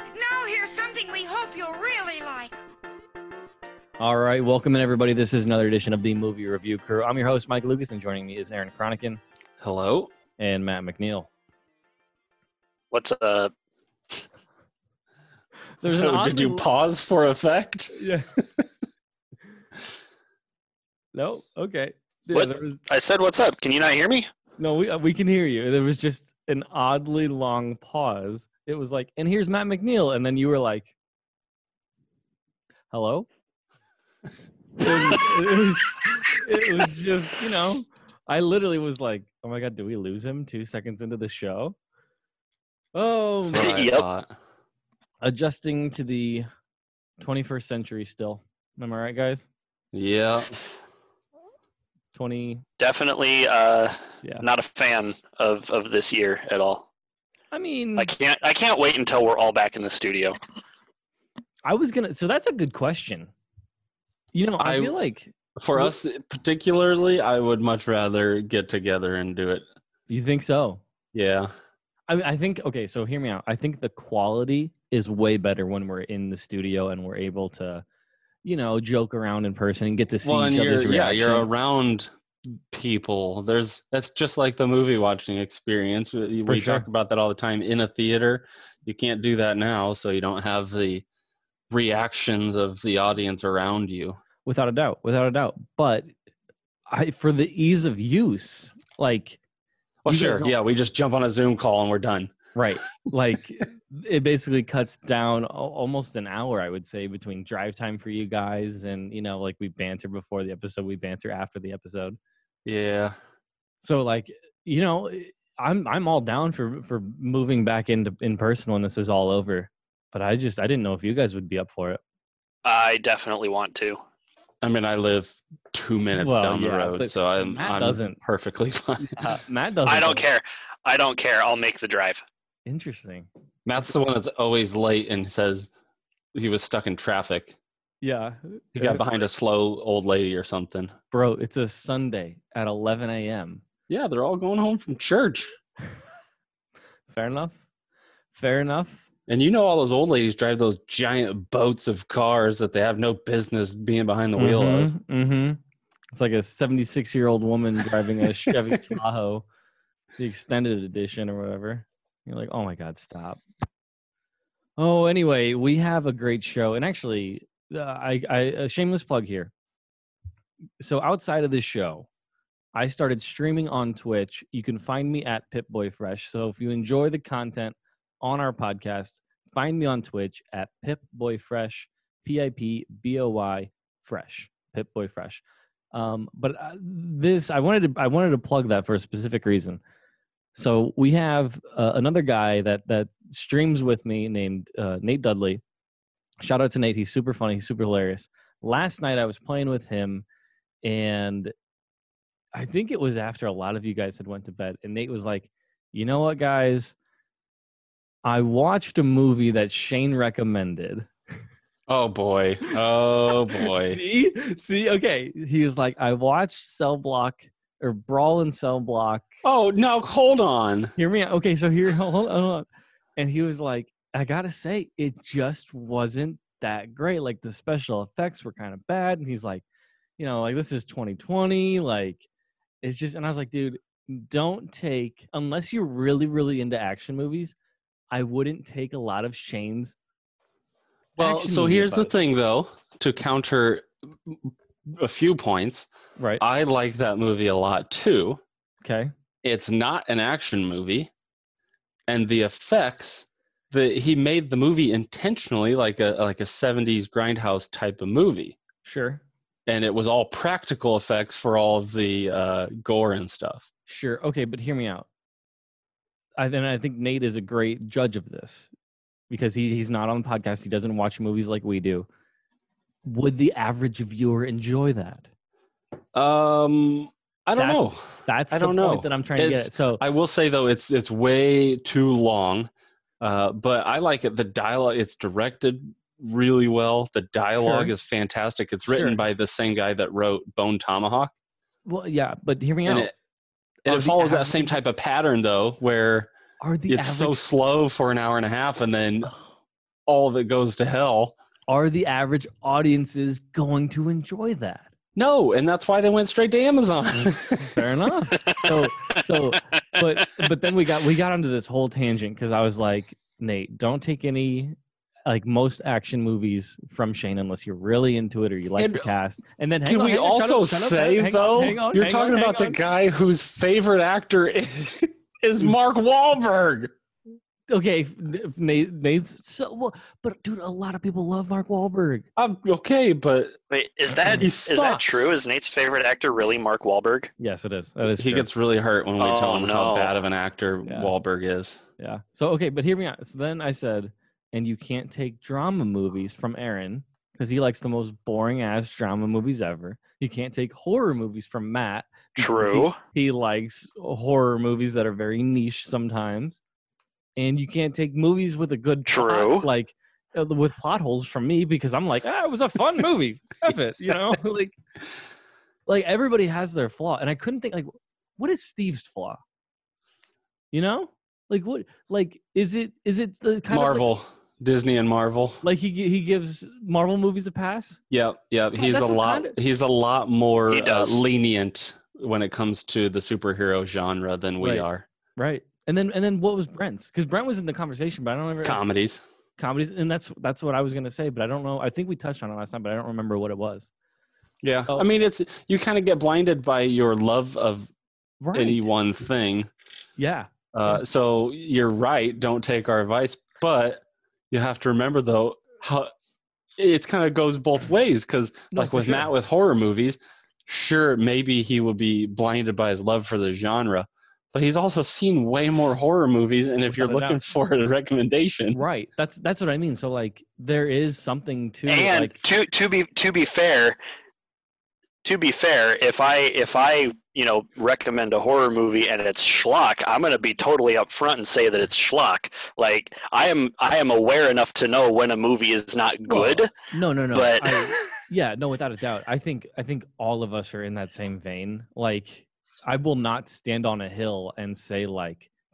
Now here's something we hope you'll really like. All right, welcome in, everybody. This is another edition of the Movie Review Crew. I'm your host, Mike Lucas, and joining me is Aaron Kronikan. Hello. And Matt McNeal. What's up? Did you pause for effect? Yeah. No? Okay. Yeah, I said what's up. Can you not hear me? No, we can hear you. There was just an oddly long pause. It was like, and here's Matt McNeal. And then you were like, hello? It was just, you know, I literally was like, oh my God, did we lose him 2 seconds into the show? Oh, my God. Yep. Adjusting to the 21st century still. Am I right, guys? Yeah. Definitely not a fan of this year at all. I mean, I can't wait until we're all back in the studio. So that's a good question. You know, I feel like for us particularly, I would much rather get together and do it. You think so? Yeah. I think, okay, so hear me out. I think the quality is way better when we're in the studio and we're able to, you know, joke around in person and get to see each other's reaction. Yeah, you're around people. That's just like the movie watching experience. We talk about that all the time in a theater. You can't do that now, so you don't have the reactions of the audience around you. Without a doubt. But for the ease of use, like... Well, sure. Yeah, we just jump on a Zoom call and we're done. Right. Like, it basically cuts down almost an hour, I would say, between drive time for you guys and, you know, like we banter before the episode, we banter after the episode. Yeah. So, like, you know, I'm all down for moving back into in person when this is all over. But I didn't know if you guys would be up for it. I definitely want to. I mean, I live 2 minutes down the road, so I'm perfectly fine. Matt doesn't. I don't care. I don't care. I'll make the drive. Interesting. Matt's the one that's always late and says he was stuck in traffic. Yeah. He got behind a slow old lady or something. Bro, it's a Sunday at 11 a.m. Yeah, they're all going home from church. Fair enough. And you know all those old ladies drive those giant boats of cars that they have no business being behind the wheel of. Mm-hmm. It's like a 76-year-old woman driving a Chevy Tahoe, the extended edition or whatever. You're like, oh, my God, stop. Oh, anyway, we have a great show. And actually, a shameless plug here. So outside of this show, I started streaming on Twitch. You can find me at PipBoyFresh. So if you enjoy the content on our podcast, find me on Twitch at PipBoyFresh, PIPBOY Fresh, PipBoyFresh. I wanted to plug that for a specific reason. So we have another guy that streams with me named Nate Dudley. Shout out to Nate. He's super funny. He's super hilarious. Last night I was playing with him, and I think it was after a lot of you guys had went to bed, and Nate was like, you know what, guys? I watched a movie that Shane recommended. Oh boy. See? Okay. He was like, I watched Brawl and Cell Block. Oh, no, hold on. Hear me out. Okay, so hold on. And he was like, I gotta say, it just wasn't that great. Like, the special effects were kind of bad. And he's like, you know, like, this is 2020. Like, it's just, and I was like, dude, unless you're really, really into action movies, I wouldn't take a lot of Shane's. Well, so here's the thing, though, to counter a few points. Right. I like that movie a lot, too. Okay. It's not an action movie. And the effects, he made the movie intentionally like a 70s grindhouse type of movie. Sure. And it was all practical effects for all of the gore and stuff. Sure. Okay, but hear me out. I think Nate is a great judge of this because he's not on the podcast. He doesn't watch movies like we do. Would the average viewer enjoy that? I don't know. That's the point that I'm trying to get at. So I will say though, it's way too long, but I like it. The dialogue, it's directed really well. The dialogue is fantastic. It's written by the same guy that wrote Bone Tomahawk. Well, yeah, but hear me out. And it follows that same type of pattern though, where it's so slow for an hour and a half, and then all of it goes to hell. Are the average audiences going to enjoy that? No, and that's why they went straight to Amazon. Fair enough. So but then we got onto this whole tangent because I was like, Nate, don't take any most action movies from Shane unless you're really into it or you like the cast. And then can we also say though, you're talking about the guy whose favorite actor is Mark Wahlberg. Okay, Nate's so well, but dude, a lot of people love Mark Wahlberg. I'm okay, but wait, is that true? Is Nate's favorite actor really Mark Wahlberg? Yes, it is. That is. He gets really hurt when we tell him how bad of an actor Wahlberg is. Yeah. So okay, but hear me out. So then I said, and you can't take drama movies from Aaron because he likes the most boring ass drama movies ever. You can't take horror movies from Matt. True. He likes horror movies that are very niche sometimes. And you can't take movies with a good plot, with plot holes from me because I'm like, it was a fun movie. F it, you know? Like everybody has their flaw. And I couldn't think, what is Steve's flaw? You know? Is it the kind Marvel. Disney and Marvel. He gives Marvel movies a pass? Yeah. He's a lot more lenient when it comes to the superhero genre than we are. Right. And then what was Brent's? Because Brent was in the conversation, but I don't remember. Comedies, and that's what I was gonna say, but I don't know. I think we touched on it last time, but I don't remember what it was. Yeah, so, I mean, it's you kind of get blinded by your love of any one thing. Yeah. So you're right. Don't take our advice, but you have to remember though how it kind of goes both ways. Because Matt with horror movies, sure, maybe he will be blinded by his love for the genre. But he's also seen way more horror movies, and if you're looking for a recommendation, right? That's what I mean. So there is something to. And to be fair, if I recommend a horror movie and it's schlock, I'm gonna be totally upfront and say that it's schlock. I am aware enough to know when a movie is not good. No. But without a doubt, I think all of us are in that same vein. I will not stand on a hill and say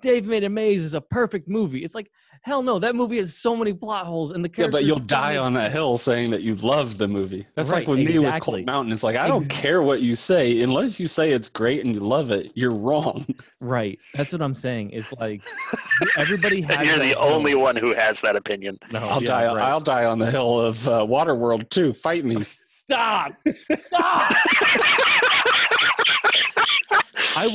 Dave Made a Maze is a perfect movie. It's hell no, that movie has so many plot holes and the characters. Yeah, but you'll die on that hill saying that you loved the movie. That's me with Cold Mountain. It's I don't care what you say unless you say it's great and you love it. You're wrong. Right. That's what I'm saying. It's everybody has. You're the only one who has that opinion. No, I'll die on the hill of Waterworld too. Fight me. Stop. I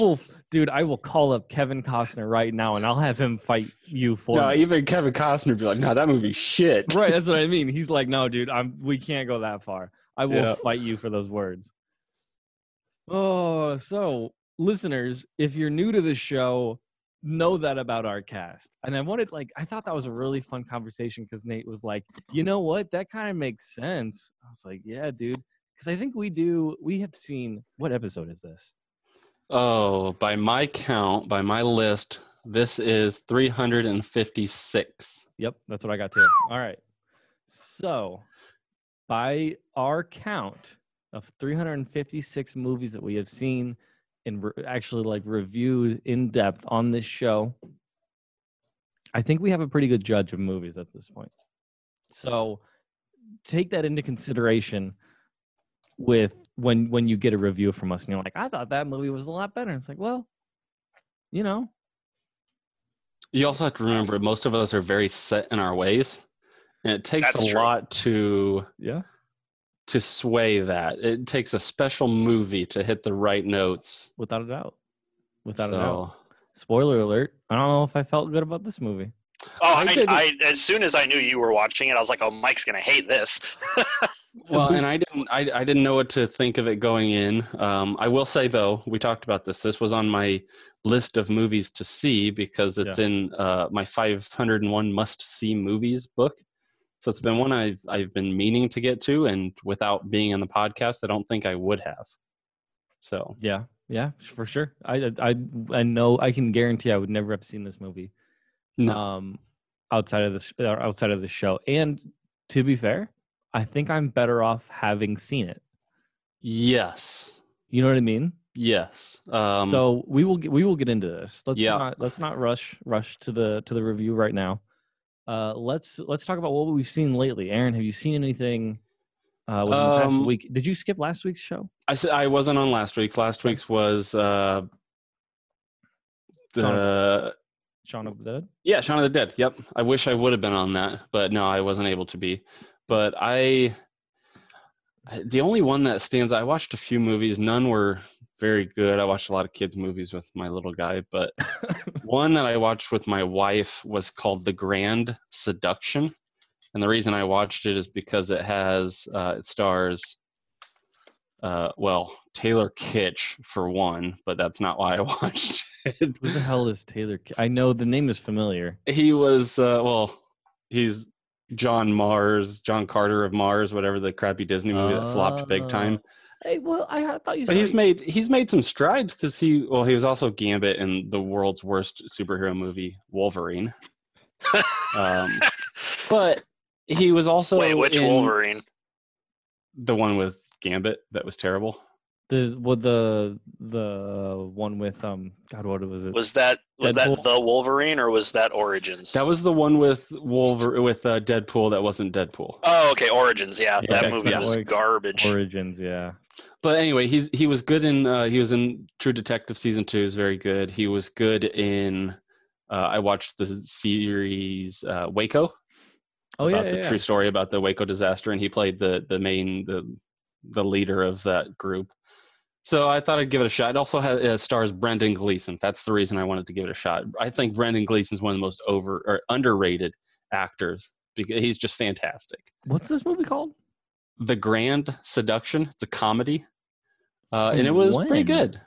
will call up Kevin Costner right now, and I'll have him fight you for me. Even Kevin Costner would be that movie's shit. Right, that's what I mean. He's no, dude, we can't go that far. I will fight you for those words. Oh, so, listeners, if you're new to the show, know that about our cast. And I wanted, I thought that was a really fun conversation because Nate was like, you know what? That kind of makes sense. I was like, yeah, dude. Because I think we have seen, what episode is this? Oh, by my list, this is 356. Yep, that's what I got too. All right. So, by our count of 356 movies that we have seen and reviewed in depth on this show, I think we have a pretty good judge of movies at this point. So, take that into consideration with when you get a review from us and you're like, I thought that movie was a lot better. It's You also have to remember most of us are very set in our ways, and it takes a lot to sway that. It takes a special movie to hit the right notes. Without a doubt. Spoiler alert, I don't know if I felt good about this movie. Oh, I as soon as I knew you were watching it, I was like, oh, Mike's going to hate this. Well, and I didn't know what to think of it going in. I will say, though, we talked about this. This was on my list of movies to see because it's in my 501 must-see movies book. So it's been one I've been meaning to get to, and without being on the podcast, I don't think I would have. So yeah, for sure. I know, I can guarantee I would never have seen this movie, no. Outside of the show. And to be fair, I think I'm better off having seen it. Yes. You know what I mean? Yes. So we will get into this. Let's not rush to the review right now. Let's talk about what we've seen lately. Aaron, have you seen anything within the past week? Did you skip last week's show? I wasn't on last week's. Last week's was Shaun of the Dead? Yeah, Shaun of the Dead. Yep. I wish I would have been on that, but no, I wasn't able to be. But the only one that stands, I watched a few movies. None were very good. I watched a lot of kids' movies with my little guy, but one that I watched with my wife was called The Grand Seduction. And the reason I watched it is because it has, it stars, Taylor Kitsch for one, but that's not why I watched it. Who the hell is Taylor Kitsch? I know the name is familiar. He was, he's John Carter of Mars, whatever the crappy Disney movie that flopped big time. Hey, well, I thought you said he's made some strides because he was also Gambit in the world's worst superhero movie, Wolverine. But he was also which Wolverine? The one with Gambit that was terrible. The one with God, what was it? Was that the Wolverine, or was that Origins? That was the one with Deadpool that wasn't Deadpool. Oh, okay, Origins. Yeah, that movie was garbage. Origins, yeah. But anyway, he was good in he was in True Detective season 2. Is very good. He was good in I watched the series Waco. Oh yeah, the true story about the Waco disaster, and he played the leader of that group. So I thought I'd give it a shot. It also stars Brendan Gleeson. That's the reason I wanted to give it a shot. I think Brendan Gleeson's one of the most underrated actors because he's just fantastic. What's this movie called? The Grand Seduction. It's a comedy, and it was pretty good.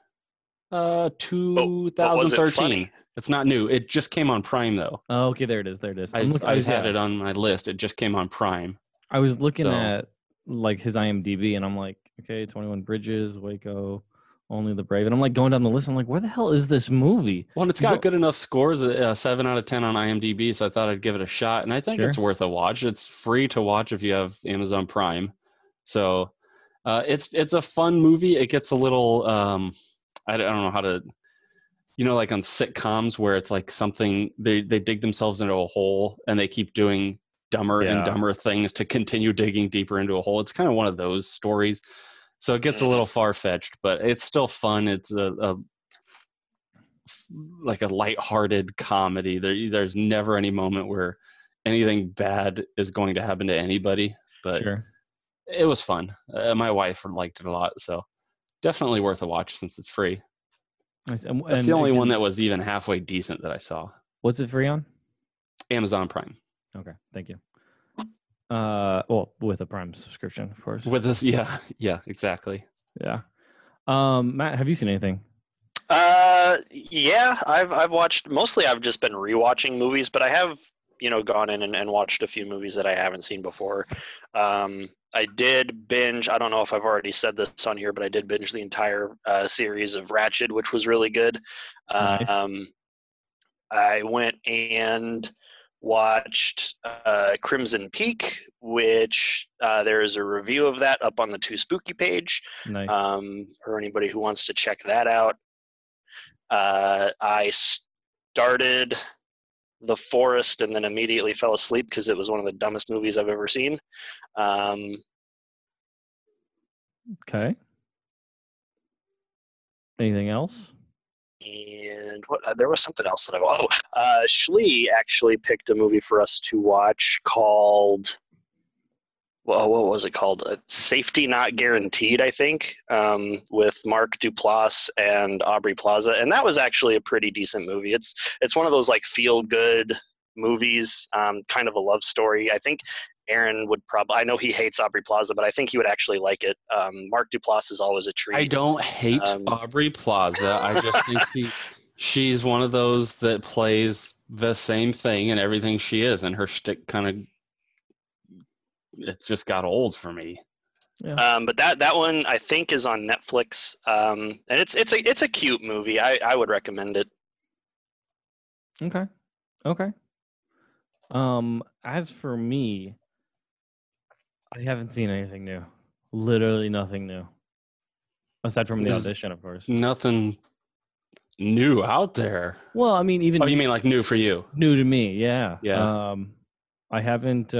2013. It's not new. It just came on Prime though. Oh, okay, there it is. I had it on my list. It just came on Prime. I was looking at like his IMDb, and I'm like, okay, 21 Bridges, Waco, Only the Brave. And I'm like going down the list. I'm like, where the hell is this movie? Well, it's got good enough scores, 7 out of 10 on IMDb. So I thought I'd give it a shot. And I think it's worth a watch. It's free to watch if you have Amazon Prime. So it's a fun movie. It gets a little, I don't know how to, like on sitcoms where it's like something, they dig themselves into a hole and they keep doing dumber and dumber things to continue digging deeper into a hole. It's kind of one of those stories. So it gets a little far-fetched, but it's still fun. It's a lighthearted comedy. There's never any moment where anything bad is going to happen to anybody, but it was fun. My wife liked it a lot, so definitely worth a watch since it's free. Nice. That's the only one that was even halfway decent that I saw. What's it free on? Amazon Prime. Okay, thank you. With a Prime subscription, of course. With this, yeah, exactly. Yeah. Matt, have you seen anything? Yeah, I've watched, mostly I've just been rewatching movies, but I have, gone in and watched a few movies that I haven't seen before. I did binge, I don't know if I've already said this on here, but I did binge the entire series of Ratched, which was really good. Nice. I went and watched Crimson Peak, which there is a review of that up on the Too Spooky page. Nice. For anybody who wants to check that out. I started The Forest and then immediately fell asleep because it was one of the dumbest movies I've ever seen. Okay. Anything else? And what there was something else that Schley actually picked a movie for us to watch called, what was it called? Safety Not Guaranteed, I think, with Mark Duplass and Aubrey Plaza, and that was actually a pretty decent movie. It's one of those feel good movies, kind of a love story. I think Aaron would probably, I know he hates Aubrey Plaza, but I think he would actually like it. Mark Duplass is always a treat. I don't hate Aubrey Plaza. I just think she's one of those that plays the same thing in everything she is, and her shtick kind of, it just got old for me. Yeah. But that one I think is on Netflix, and it's a cute movie. I would recommend it. Okay. As for me, I haven't seen anything new. Literally nothing new, aside from There's the audition, of course. Nothing new out there. Well, I mean, even. Oh, you mean like new for you? New to me, yeah. Yeah. I haven't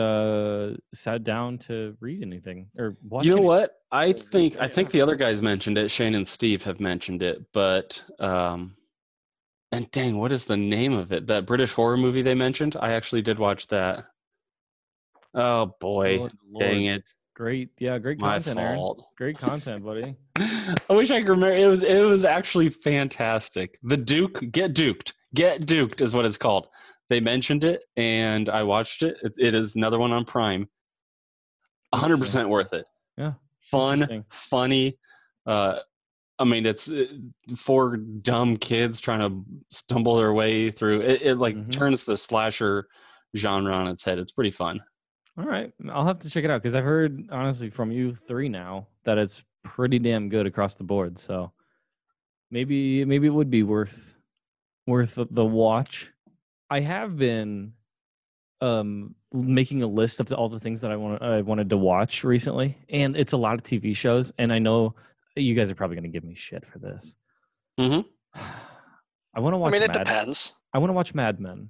sat down to read anything or watch. You know anything. What? I think the other guys mentioned it. Shane and Steve have mentioned it, but and dang, what is the name of it? That British horror movie they mentioned. I actually did watch that. Oh boy, Lord. Dang it! Great content, Aaron. Great content, buddy. I wish I could remember. It was actually fantastic. The Duke, Get Duked is what it's called. They mentioned it, and I watched it. It is another one on Prime. 100% worth it. Yeah. Fun, funny. I mean, it's four dumb kids trying to stumble their way through. It turns the slasher genre on its head. It's pretty fun. All right. I'll have to check it out, because I've heard, honestly, from you three now that it's pretty damn good across the board. So maybe it would be worth the watch. I have been making a list of all the things that I wanted to watch recently, and it's a lot of TV shows. And I know you guys are probably going to give me shit for this. Mm-hmm. I want to watch. I mean, it depends. I want to watch Mad Men.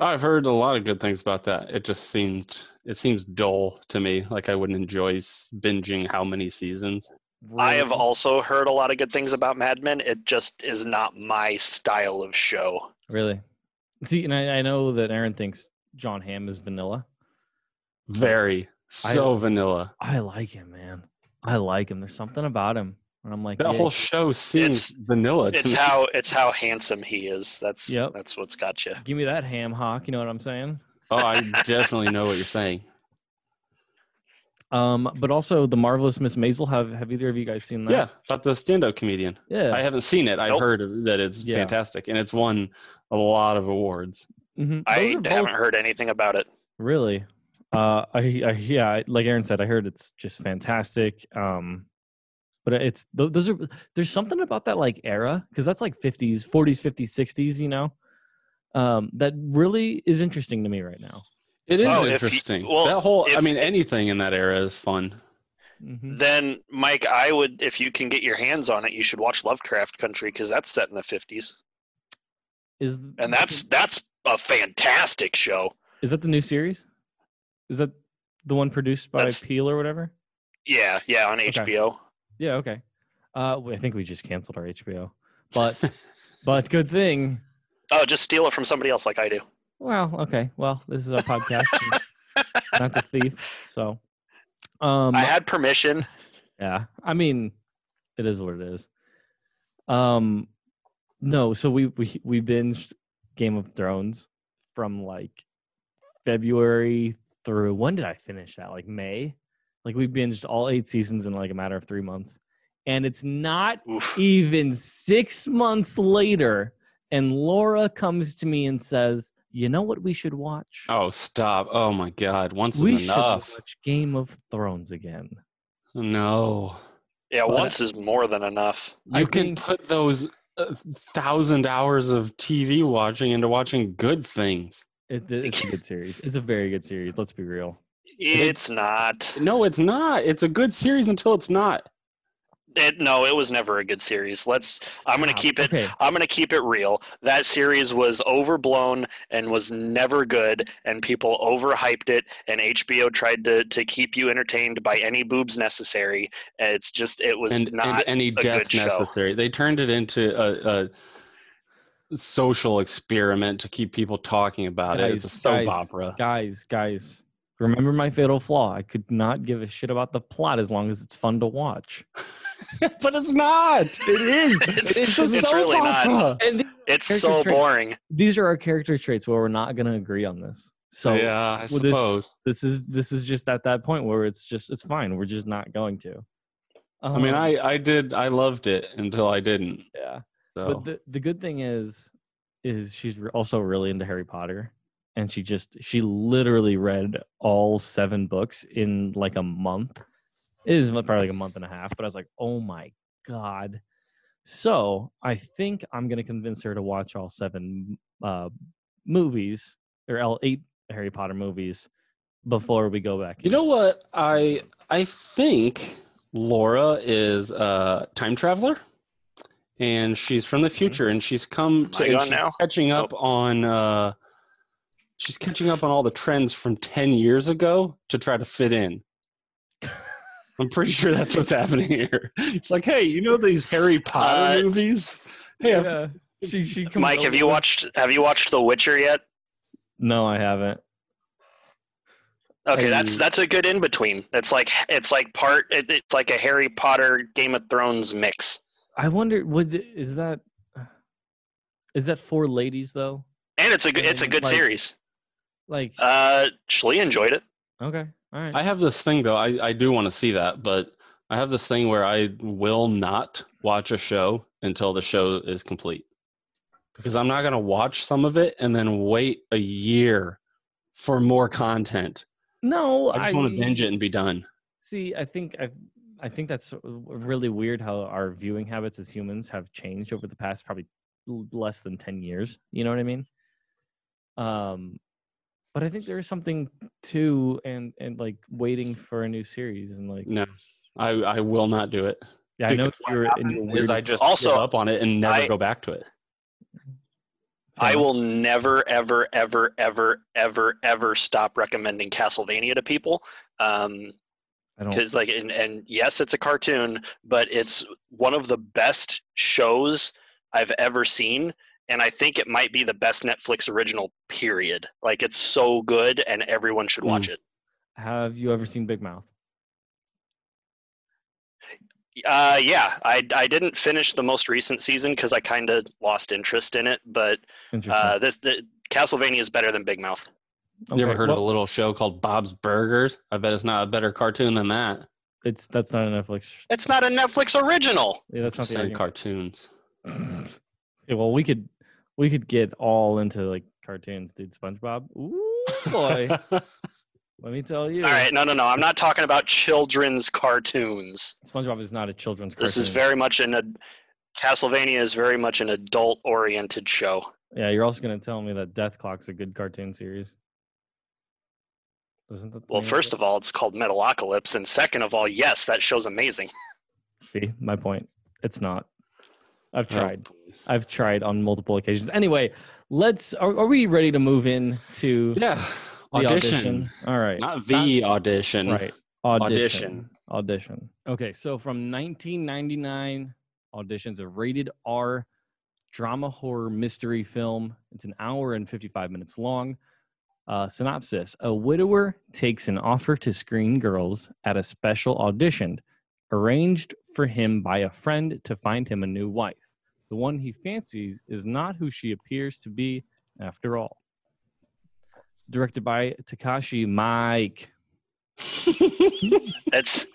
I've heard a lot of good things about that. It just seems dull to me. Like I wouldn't enjoy binging how many seasons. Really? I have also heard a lot of good things about Mad Men. It just is not my style of show. Really? See, and I know that Aaron thinks John Hamm is vanilla. Very. So vanilla. I like him, man. I like him. There's something about him. And I'm like, that whole show seems vanilla to me. It's how handsome he is. That's what's got you. Give me that ham hock. You know what I'm saying? Oh, I definitely know what you're saying. But also The Marvelous Miss Maisel. Have either of you guys seen that? Yeah, about the stand-up comedian. Yeah, I haven't seen it. I've heard that it's fantastic, and it's won a lot of awards. Mm-hmm. I haven't heard anything about it. Really? Like Aaron said, I heard it's just fantastic. But it's those are there's something about that like era, because that's like 50s, 40s, 50s, 60s. You know, that really is interesting to me right now. It is interesting. Anything in that era is fun. Mm-hmm. Then, Mike, I would, if you can get your hands on it, you should watch Lovecraft Country, because that's set in the 50s. And that's a fantastic show. Is that the new series? Is that the one produced by Peel or whatever? Yeah, on HBO. Yeah, okay. I think we just canceled our HBO. But good thing. Oh, just steal it from somebody else like I do. Well, okay. Well, this is our podcast. Not the thief. So, I had permission. Yeah. I mean, it is what it is. No. So we binged Game of Thrones from like February through. When did I finish that? Like May. Like we binged all 8 seasons in like a matter of 3 months, and it's not even 6 months later, and Laura comes to me and says, "You know what we should watch?" Oh, stop. Oh, my God. Once is enough. We should watch Game of Thrones again. No. Yeah, but once is more than enough. You can put those 1,000 hours of TV watching into watching good things. It's a good series. It's a very good series. Let's be real. It's not. No, it's not. It's a good series until it's not. It was never a good series. I'm going to keep it. Okay. I'm going to keep it real. That series was overblown and was never good, and people overhyped it. And HBO tried to keep you entertained by any boobs necessary. And it was not a good show. They turned it into a social experiment to keep people talking about it. It's a soap opera. Guys. Remember my fatal flaw. I could not give a shit about the plot as long as it's fun to watch. But it's not. It is. It's really not. It's so boring. These are our character traits where we're not going to agree on this. So yeah, I suppose this is just at that point where it's fine. We're just not going to. I mean, I loved it until I didn't. Yeah. So. But the good thing is she's also really into Harry Potter. and she literally read all 7 books in like a month. It was probably like a month and a half, but I was like, oh my God. So I think I'm going to convince her to watch all 7 movies, or all 8 Harry Potter movies before we go back. You know what? I think Laura is a time traveler, and she's from the future, and she's come to she's catching up on all the trends from 10 years ago to try to fit in. I'm pretty sure that's what's happening here. It's like, hey, you know these Harry Potter movies? Hey, yeah. She Mike, over. Have you watched The Witcher yet? No, I haven't. Okay, that's a good in between. It's like a Harry Potter Game of Thrones mix. I wonder, is that for ladies though? And it's a good series. Like, Schley enjoyed it. Okay, all right. I have this thing though. I do want to see that, but I have this thing where I will not watch a show until the show is complete, because I'm not gonna watch some of it and then wait a year for more content. No, I just want to binge it and be done. See, I think that's really weird how our viewing habits as humans have changed over the past probably less than 10 years. You know what I mean? But I think there is something to and like waiting for a new series and like. No, I will not do it. Yeah, I know. I just also give up on it and never go back to it. I will never, ever, ever, ever, ever, ever stop recommending Castlevania to people. Because and yes, it's a cartoon, but it's one of the best shows I've ever seen, and I think it might be the best Netflix original. Period. Like, it's so good, and everyone should watch it. Have you ever seen Big Mouth? Yeah, I didn't finish the most recent season because I kind of lost interest in it, but the Castlevania is better than Big Mouth. Okay. You ever heard of a little show called Bob's Burgers? I bet it's not a better cartoon than that. That's not a Netflix. It's not a Netflix original. Yeah, that's not the same cartoons. Yeah, well, we could get all into like cartoons, dude. SpongeBob. Ooh boy. Let me tell you. All right, no. I'm not talking about children's cartoons. SpongeBob is not a children's cartoon. This is very much Castlevania is very much an adult-oriented show. Yeah, you're also going to tell me that Death Clock's a good cartoon series. Isn't that? Well, first of all, it's called Metalocalypse, and second of all, yes, that show's amazing. See, my point. It's not. I've tried. Oh. I've tried on multiple occasions. Anyway, are we ready to move in to... Yeah. Audition. All right. Not the audition. Right. Audition. Okay. So from 1999, Audition's a rated R drama horror mystery film. It's an hour and 55 minutes long. Synopsis. A widower takes an offer to screen girls at a special audition arranged for him by a friend to find him a new wife. The one he fancies is not who she appears to be after all. Directed by Takashi Miike. it's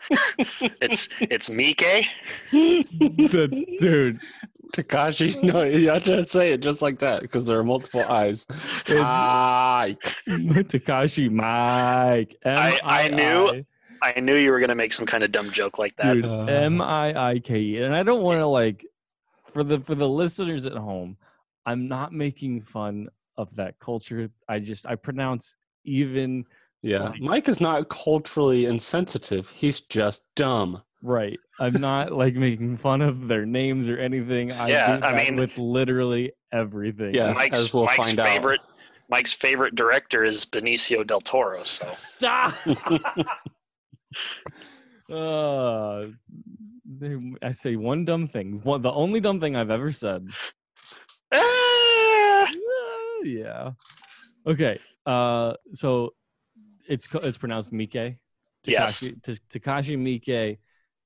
Miike. That's dude. Takashi. No, you have to say it just like that because there are multiple eyes. Miike. Takashi Miike. I knew you were gonna make some kind of dumb joke like that. Dude, M-I-I-K-E. And I don't want to for the listeners at home, I'm not making fun of that culture. I pronounce even. Yeah, Mike is not culturally insensitive. He's just dumb. Right. I'm not making fun of their names or anything. I mean, with literally everything. Yeah, Mike's favorite director is Benicio del Toro. So stop. I say one dumb thing. The only dumb thing I've ever said. Yeah. Okay. So it's pronounced Miike. Takashi Miike,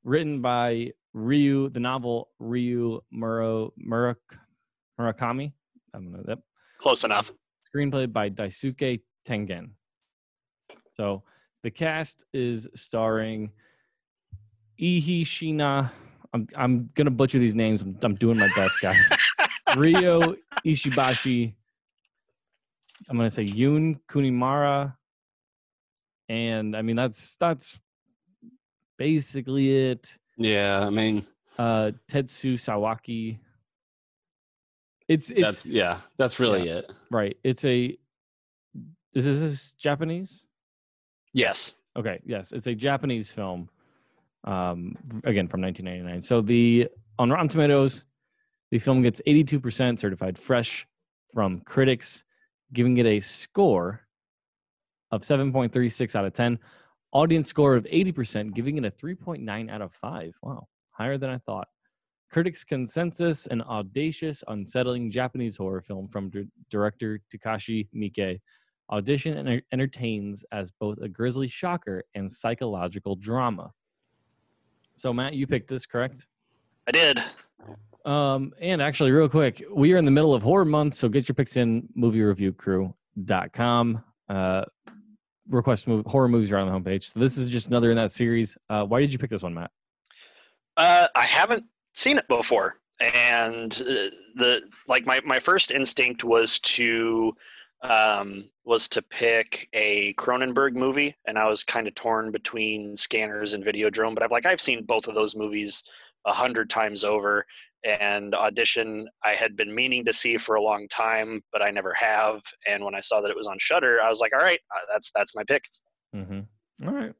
written by Ryu. The novel Ryu Murakami. I don't know that. Close enough. Screenplay by Daisuke Tengen. So the cast is starring Eihi Shiina. I'm gonna butcher these names. I'm doing my best, guys. Rio Ishibashi. I'm going to say Yoon Kunimura. And I mean, that's basically it. Yeah, I mean, Tetsu Sawaki. It's that's, yeah, that's really yeah, it. Right. It's a is this Japanese? Yes. Okay. Yes, it's a Japanese film. Again from 1999. So on Rotten Tomatoes, the film gets 82% certified fresh from critics, giving it a score of 7.36 out of 10. Audience score of 80%, giving it a 3.9 out of 5. Wow, higher than I thought. Critics' consensus, an audacious, unsettling Japanese horror film from director Takashi Miike. Audition entertains as both a grisly shocker and psychological drama. So, Matt, you picked this, correct? I did. And actually, real quick, we are in the middle of horror month, so get your picks in moviereviewcrew.com. Request horror movies are on the homepage. So this is just another in that series. Why did you pick this one, Matt? I haven't seen it before, and my first instinct was to pick a Cronenberg movie, and I was kind of torn between Scanners and Videodrome, but I've seen both of those movies 100 times over, and Audition I had been meaning to see for a long time, but I never have. And when I saw that it was on Shudder, I was like, all right, that's my pick. Mm-hmm. All right.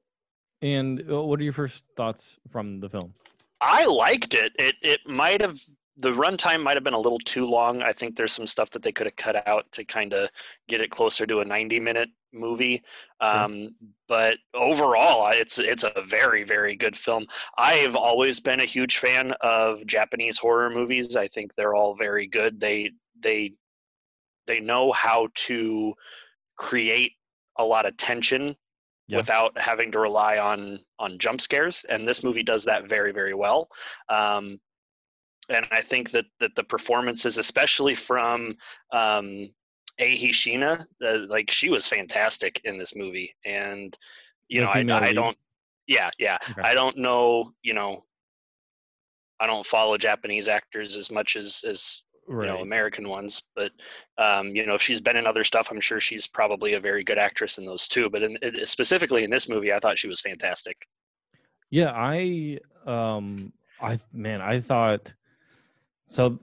And what are your first thoughts from the film? I liked it. It might have, the runtime might have been a little too long. I think there's some stuff that they could have cut out to kind of get it closer to a 90-minute movie. Sure. But overall, it's a very, very good film. I've always been a huge fan of Japanese horror movies. I think they're all very good. They know how to create a lot of tension. Yeah. Without having to rely on jump scares, and this movie does that very, very well. And I think that the performances, especially from Eihi Shiina, she was fantastic in this movie. And I don't know, I don't follow Japanese actors as much as right, American ones, but if she's been in other stuff, I'm sure she's probably a very good actress in those too. But specifically in this movie, I thought she was fantastic. Yeah, I thought so.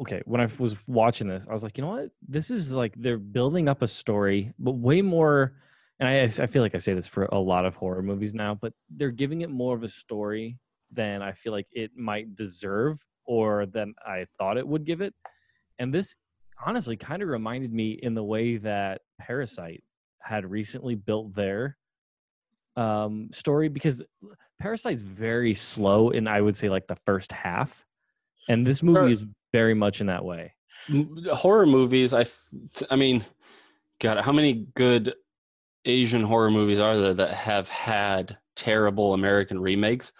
Okay, when I was watching this, I was like, you know what? This is like they're building up a story, but way more. And I feel like I say this for a lot of horror movies now, but they're giving it more of a story than I feel like it might deserve, or than I thought it would give it. And this honestly kind of reminded me in the way that Parasite had recently built their story, because Parasite's very slow in, I would say, like the first half. And this movie is very much in that way. Horror movies, God, how many good Asian horror movies are there that have had terrible American remakes,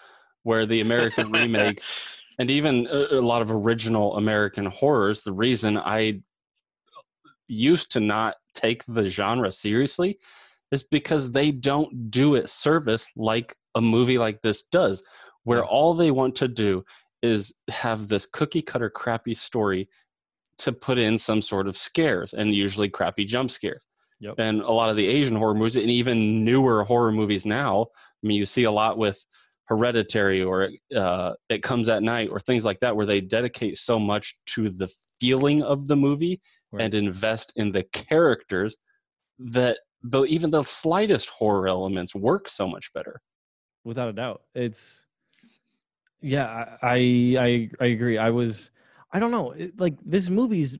where the American remakes... And even a lot of original American horrors, the reason I used to not take the genre seriously is because they don't do it service like a movie like this does, where all they want to do is have this cookie-cutter crappy story to put in some sort of scares, and usually crappy jump scares. Yep. And a lot of the Asian horror movies, and even newer horror movies now, you see a lot with Hereditary or It Comes at Night or things like that, where they dedicate so much to the feeling of the movie, right, and invest in the characters that even the slightest horror elements work so much better. Without a doubt. It's I agree. This movie's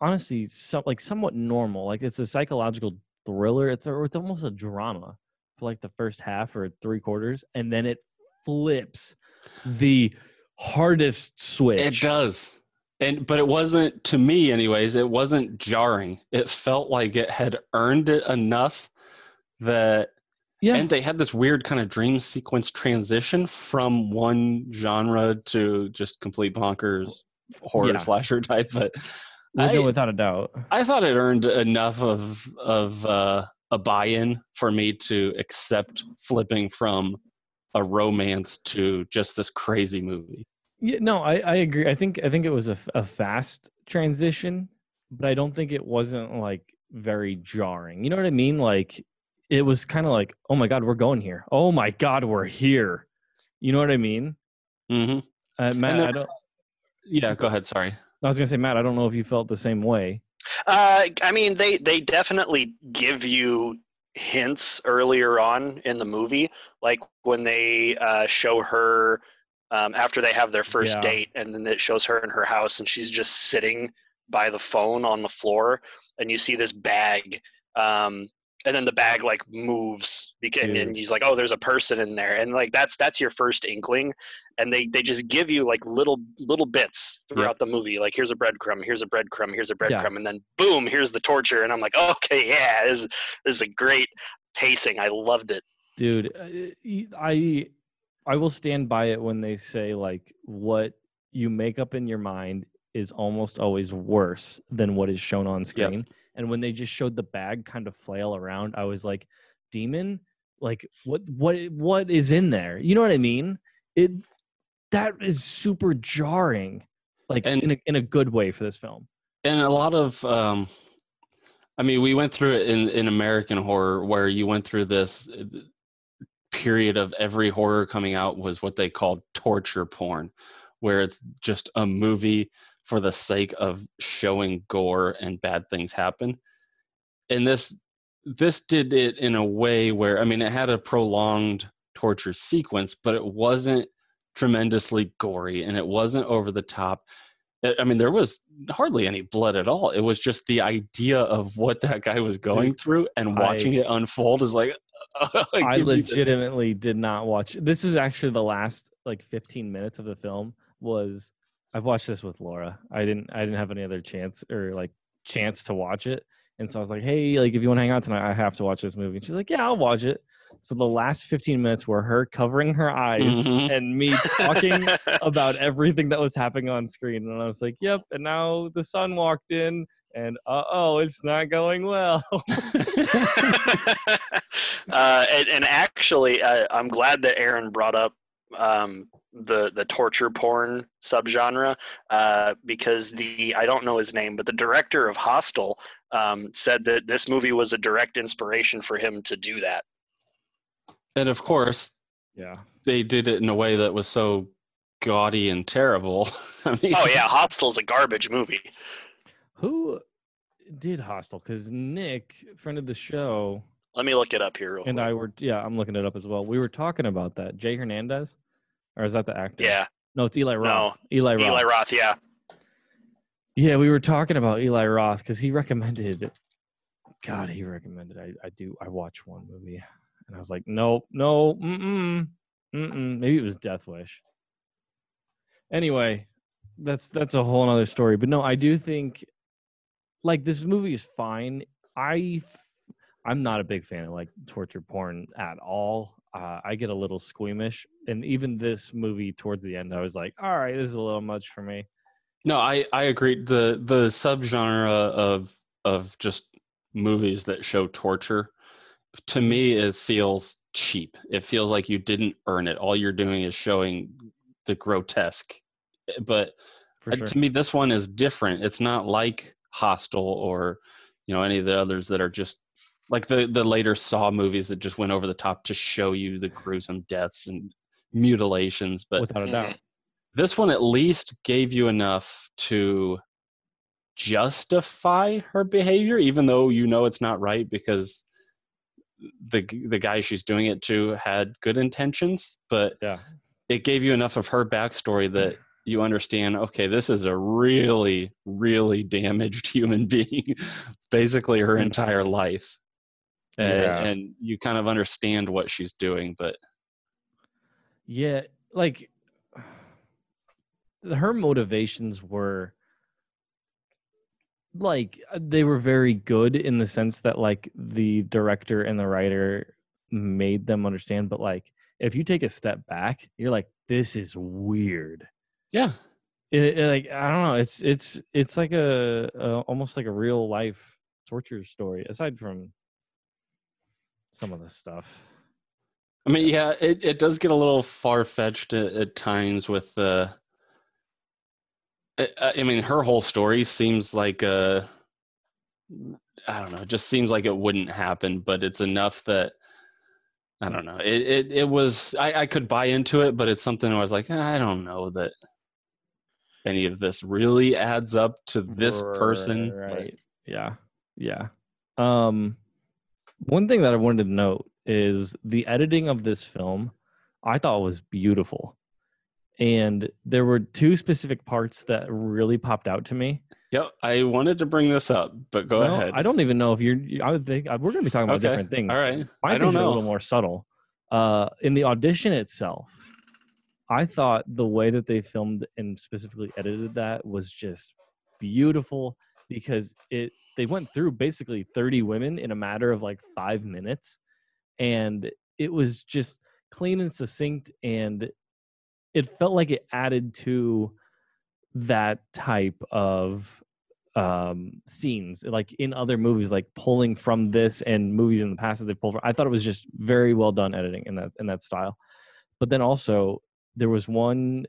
honestly somewhat normal. Like, it's a psychological thriller. It's almost a drama for like the first half or three quarters, and then it flips the hardest switch. It does. But it wasn't, to me anyways, it wasn't jarring. It felt like it had earned it enough that... Yeah. And they had this weird kind of dream sequence transition from one genre to just complete bonkers horror slasher type. But without a doubt, I thought it earned enough of a buy-in for me to accept flipping from a romance to just this crazy movie. Yeah, no, I agree. I think it was a fast transition, but I don't think it wasn't like very jarring. You know what I mean? Like, it was kind of like, oh my God, we're going here. Oh my God, we're here. You know what I mean? Mm-hmm. Matt, I don't... Yeah, go ahead. Sorry. I was going to say, Matt, I don't know if you felt the same way. I mean, they definitely give you hints earlier on in the movie, like when they show her after they have their first date, and then it shows her in her house and she's just sitting by the phone on the floor, and you see this bag, and then the bag like moves, and he's like, oh, there's a person in there. And like, that's your first inkling. And they just give you like little bits throughout the movie. Like, here's a breadcrumb, here's a breadcrumb, here's a breadcrumb. Yeah. And then boom, here's the torture. And I'm like, okay, yeah, this is a great pacing. I loved it. Dude, I will stand by it when they say like what you make up in your mind is almost always worse than what is shown on screen. Yep. And when they just showed the bag kind of flail around, I was like, demon? Like, what is in there? You know what I mean? That is super jarring, like, and in a good way for this film. And a lot of, I mean, we went through it in American horror, where you went through this period of every horror coming out was what they called torture porn, where it's just a movie for the sake of showing gore and bad things happen. And this did it in a way where, I mean, it had a prolonged torture sequence, but it wasn't tremendously gory, and it wasn't over the top. I mean, there was hardly any blood at all. It was just the idea of what that guy was going through, and watching it unfold is like, I legitimately did not watch. This is actually the last like 15 minutes of the film was, I've watched this with Laura. I didn't have any other chance to watch it. And so I was like, hey, like, if you want to hang out tonight, I have to watch this movie. And she's like, yeah, I'll watch it. So the last 15 minutes were her covering her eyes and me talking about everything that was happening on screen. And I was like, yep. And now the son walked in, and uh-oh, it's not going well. And actually, I'm glad that Aaron brought up the torture porn subgenre, because I don't know his name, but the director of Hostel said that this movie was a direct inspiration for him to do that. And of course, they did it in a way that was so gaudy and terrible. I mean, Hostel's a garbage movie. Who did Hostel? Because Nick, friend of the show, let me look it up here. Real quick. I'm looking it up as well. We were talking about that. Jay Hernandez, or is that the actor? Yeah. No, it's Eli Roth. No, Eli Roth. Yeah. Yeah, we were talking about Eli Roth because he recommended. God, he recommended. I watch one movie. And I was like, no, maybe it was Death Wish. Anyway, that's a whole other story. But no, I do think, like, this movie is fine. I'm not a big fan of, like, torture porn at all. I get a little squeamish. And even this movie towards the end, I was like, all right, this is a little much for me. No, I agree. The subgenre of just movies that show torture, to me, it feels cheap. It feels like you didn't earn it. All you're doing is showing the grotesque. But to me, this one is different. It's not like Hostel or, you know, any of the others that are just like the later Saw movies that just went over the top to show you the gruesome deaths and mutilations. But without a doubt, this one at least gave you enough to justify her behavior, even though you know it's not right, because the guy she's doing it to had good intentions, but it gave you enough of her backstory that you understand, okay, this is a really, really damaged human being, basically her entire life. And you kind of understand what she's doing, but. Yeah. Like, her motivations were, like, they were very good in the sense that, like, the director and the writer made them understand. But, like, if you take a step back, you're like, this is weird. Yeah. Like, I don't know. It's like a almost like a real life torture story, aside from some of the stuff. I mean, yeah, it does get a little far-fetched at times with the. I mean, her whole story seems like I don't know, it just seems like it wouldn't happen, but it's enough that, I don't know. It was, I could buy into it, but it's something I was like, I don't know that any of this really adds up to this person. Right. Yeah. Yeah. One thing that I wanted to note is the editing of this film I thought was beautiful. And there were two specific parts that really popped out to me. Yep, I wanted to bring this up, but go ahead. I don't even know if you're... I would think we're going to be talking about different things. All right. I don't know. A little more subtle. In the audition itself, I thought the way that they filmed and specifically edited that was just beautiful, because they went through basically 30 women in a matter of like 5 minutes, and it was just clean and succinct, and it felt like it added to that type of scenes, like in other movies, like pulling from this and movies in the past that they pulled from. I thought it was just very well done editing in that style. But then also there was one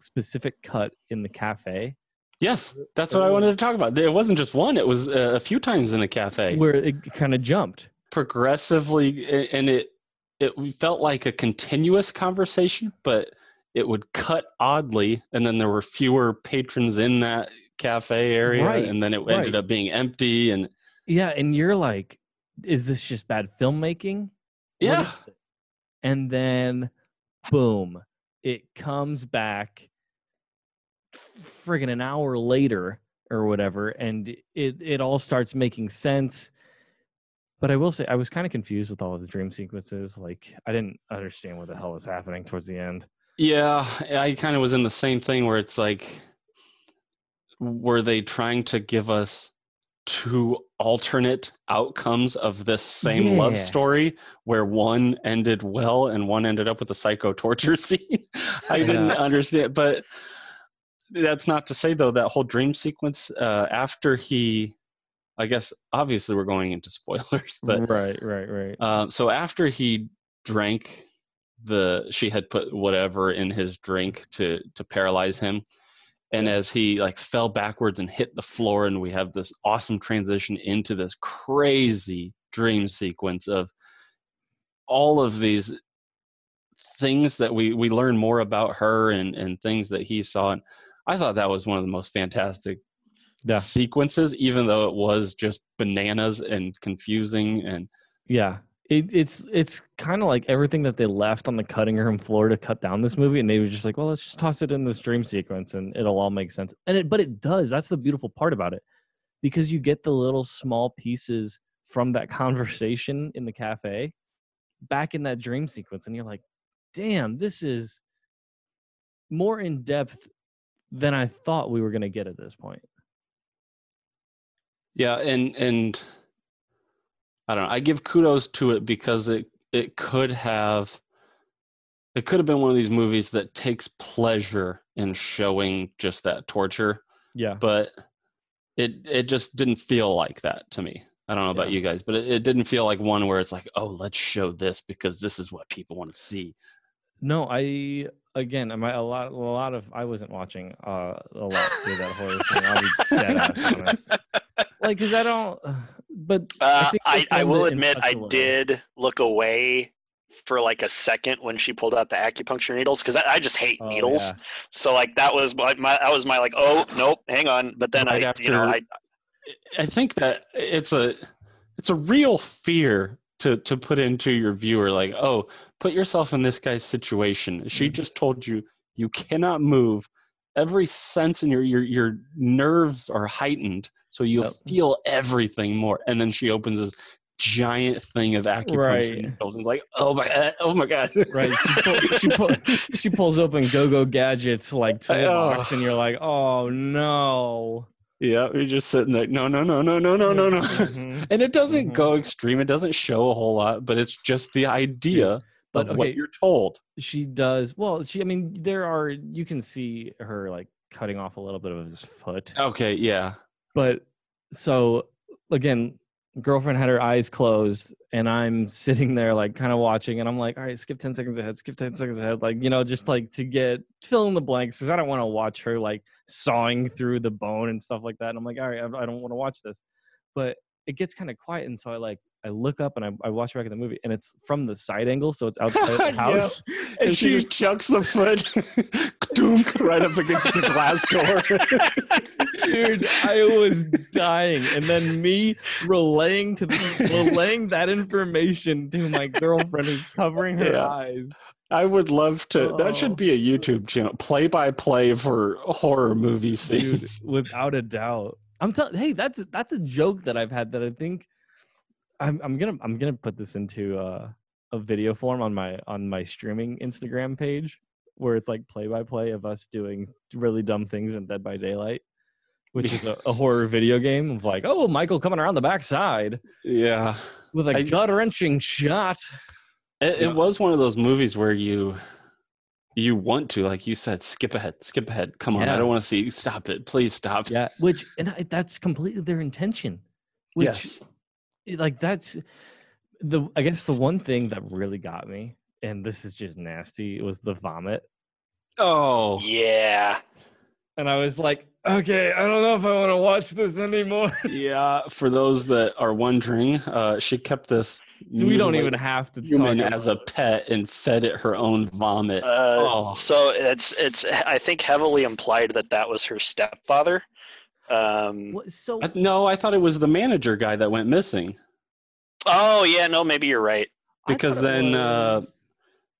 specific cut in the cafe. Yes, that's what I wanted to talk about. It wasn't just one; it was a few times in the cafe where it kind of jumped progressively, and it felt like a continuous conversation, but it would cut oddly, and then there were fewer patrons in that cafe area, and then it ended up being empty. And yeah, and you're like, is this just bad filmmaking? Yeah. And then, boom, it comes back friggin' an hour later or whatever, and it all starts making sense. But I will say, I was kind of confused with all of the dream sequences. Like, I didn't understand what the hell was happening towards the end. Yeah, I kind of was in the same thing where it's like, were they trying to give us two alternate outcomes of this same love story where one ended well and one ended up with a psycho torture scene? I didn't understand. But that's not to say, though, that whole dream sequence after he... I guess, obviously, we're going into spoilers. But Right. So after he drank... she had put whatever in his drink to paralyze him, and as he like fell backwards and hit the floor, and we have this awesome transition into this crazy dream sequence of all of these things that we learn more about her and things that he saw. And I thought that was one of the most fantastic sequences, even though it was just bananas and confusing. And It's kind of like everything that they left on the cutting room floor to cut down this movie, and they were just like, well, let's just toss it in this dream sequence, and it'll all make sense. But it does. That's the beautiful part about it, because you get the little small pieces from that conversation in the cafe back in that dream sequence, and you're like, damn, this is more in depth than I thought we were going to get at this point. Yeah, and I don't know. I give kudos to it, because it could have been one of these movies that takes pleasure in showing just that torture. Yeah. But it just didn't feel like that to me. I don't know about you guys, but it didn't feel like one where it's like, oh, let's show this because this is what people want to see. No, I wasn't watching a lot through that horror scene. I'll be dead ass honest. Like, because I don't. But I will admit, I did look away for like a second when she pulled out the acupuncture needles, because I just hate needles. Yeah. So like that was my like, oh nope, hang on. But then I think that it's a real fear to put into your viewer, like, oh, put yourself in this guy's situation. She just told you cannot move. Every sense in your nerves are heightened, so you'll feel everything more. And then she opens this giant thing of acupuncture needles, and it's like, oh my god! Right? She pulls open Go-Go Gadget's like toolbox, and you're like, oh no! Yeah, you're just sitting there, no. Mm-hmm. And it doesn't go extreme. It doesn't show a whole lot, but it's just the idea. Yeah. But what you're told, she does. Well, you can see her like cutting off a little bit of his foot. Okay, yeah. But so again, girlfriend had her eyes closed, and I'm sitting there like kind of watching, and I'm like, all right, skip 10 seconds ahead. Like, just like to get fill in the blanks, because I don't want to watch her like sawing through the bone and stuff like that. And I'm like, all right, I don't want to watch this. But it gets kind of quiet. And so I look up and I watch back at the movie, and it's from the side angle, so it's outside the house. Yep. And she just chucks the foot right up against the glass door. Dude, I was dying. And then me relaying that information to my girlfriend who's covering her eyes. I would love to. That should be a YouTube channel, play-by-play for horror movie scenes. Dude, without a doubt. I'm telling. Hey, that's a joke that I've had that I think I'm gonna put this into a video form on my streaming Instagram page, where it's like play-by-play of us doing really dumb things in Dead by Daylight, which is a horror video game of like, oh, Michael coming around the backside. Yeah. With a gut-wrenching shot. It was one of those movies where you want to, like you said, skip ahead. Come on, I don't want to see. Stop it, please stop. Yeah, which and that's completely their intention. Which, yes, like that's the. I guess the one thing that really got me, and this is just nasty, was the vomit. Oh yeah, and I was like, okay, I don't know if I want to watch this anymore. Yeah, for those that are wondering, she kept this. So we don't even have to human talk as a pet and fed it her own vomit. So it's I think heavily implied that was her stepfather. No, I thought it was the manager guy that went missing. Oh yeah, no, maybe you're right. Because then,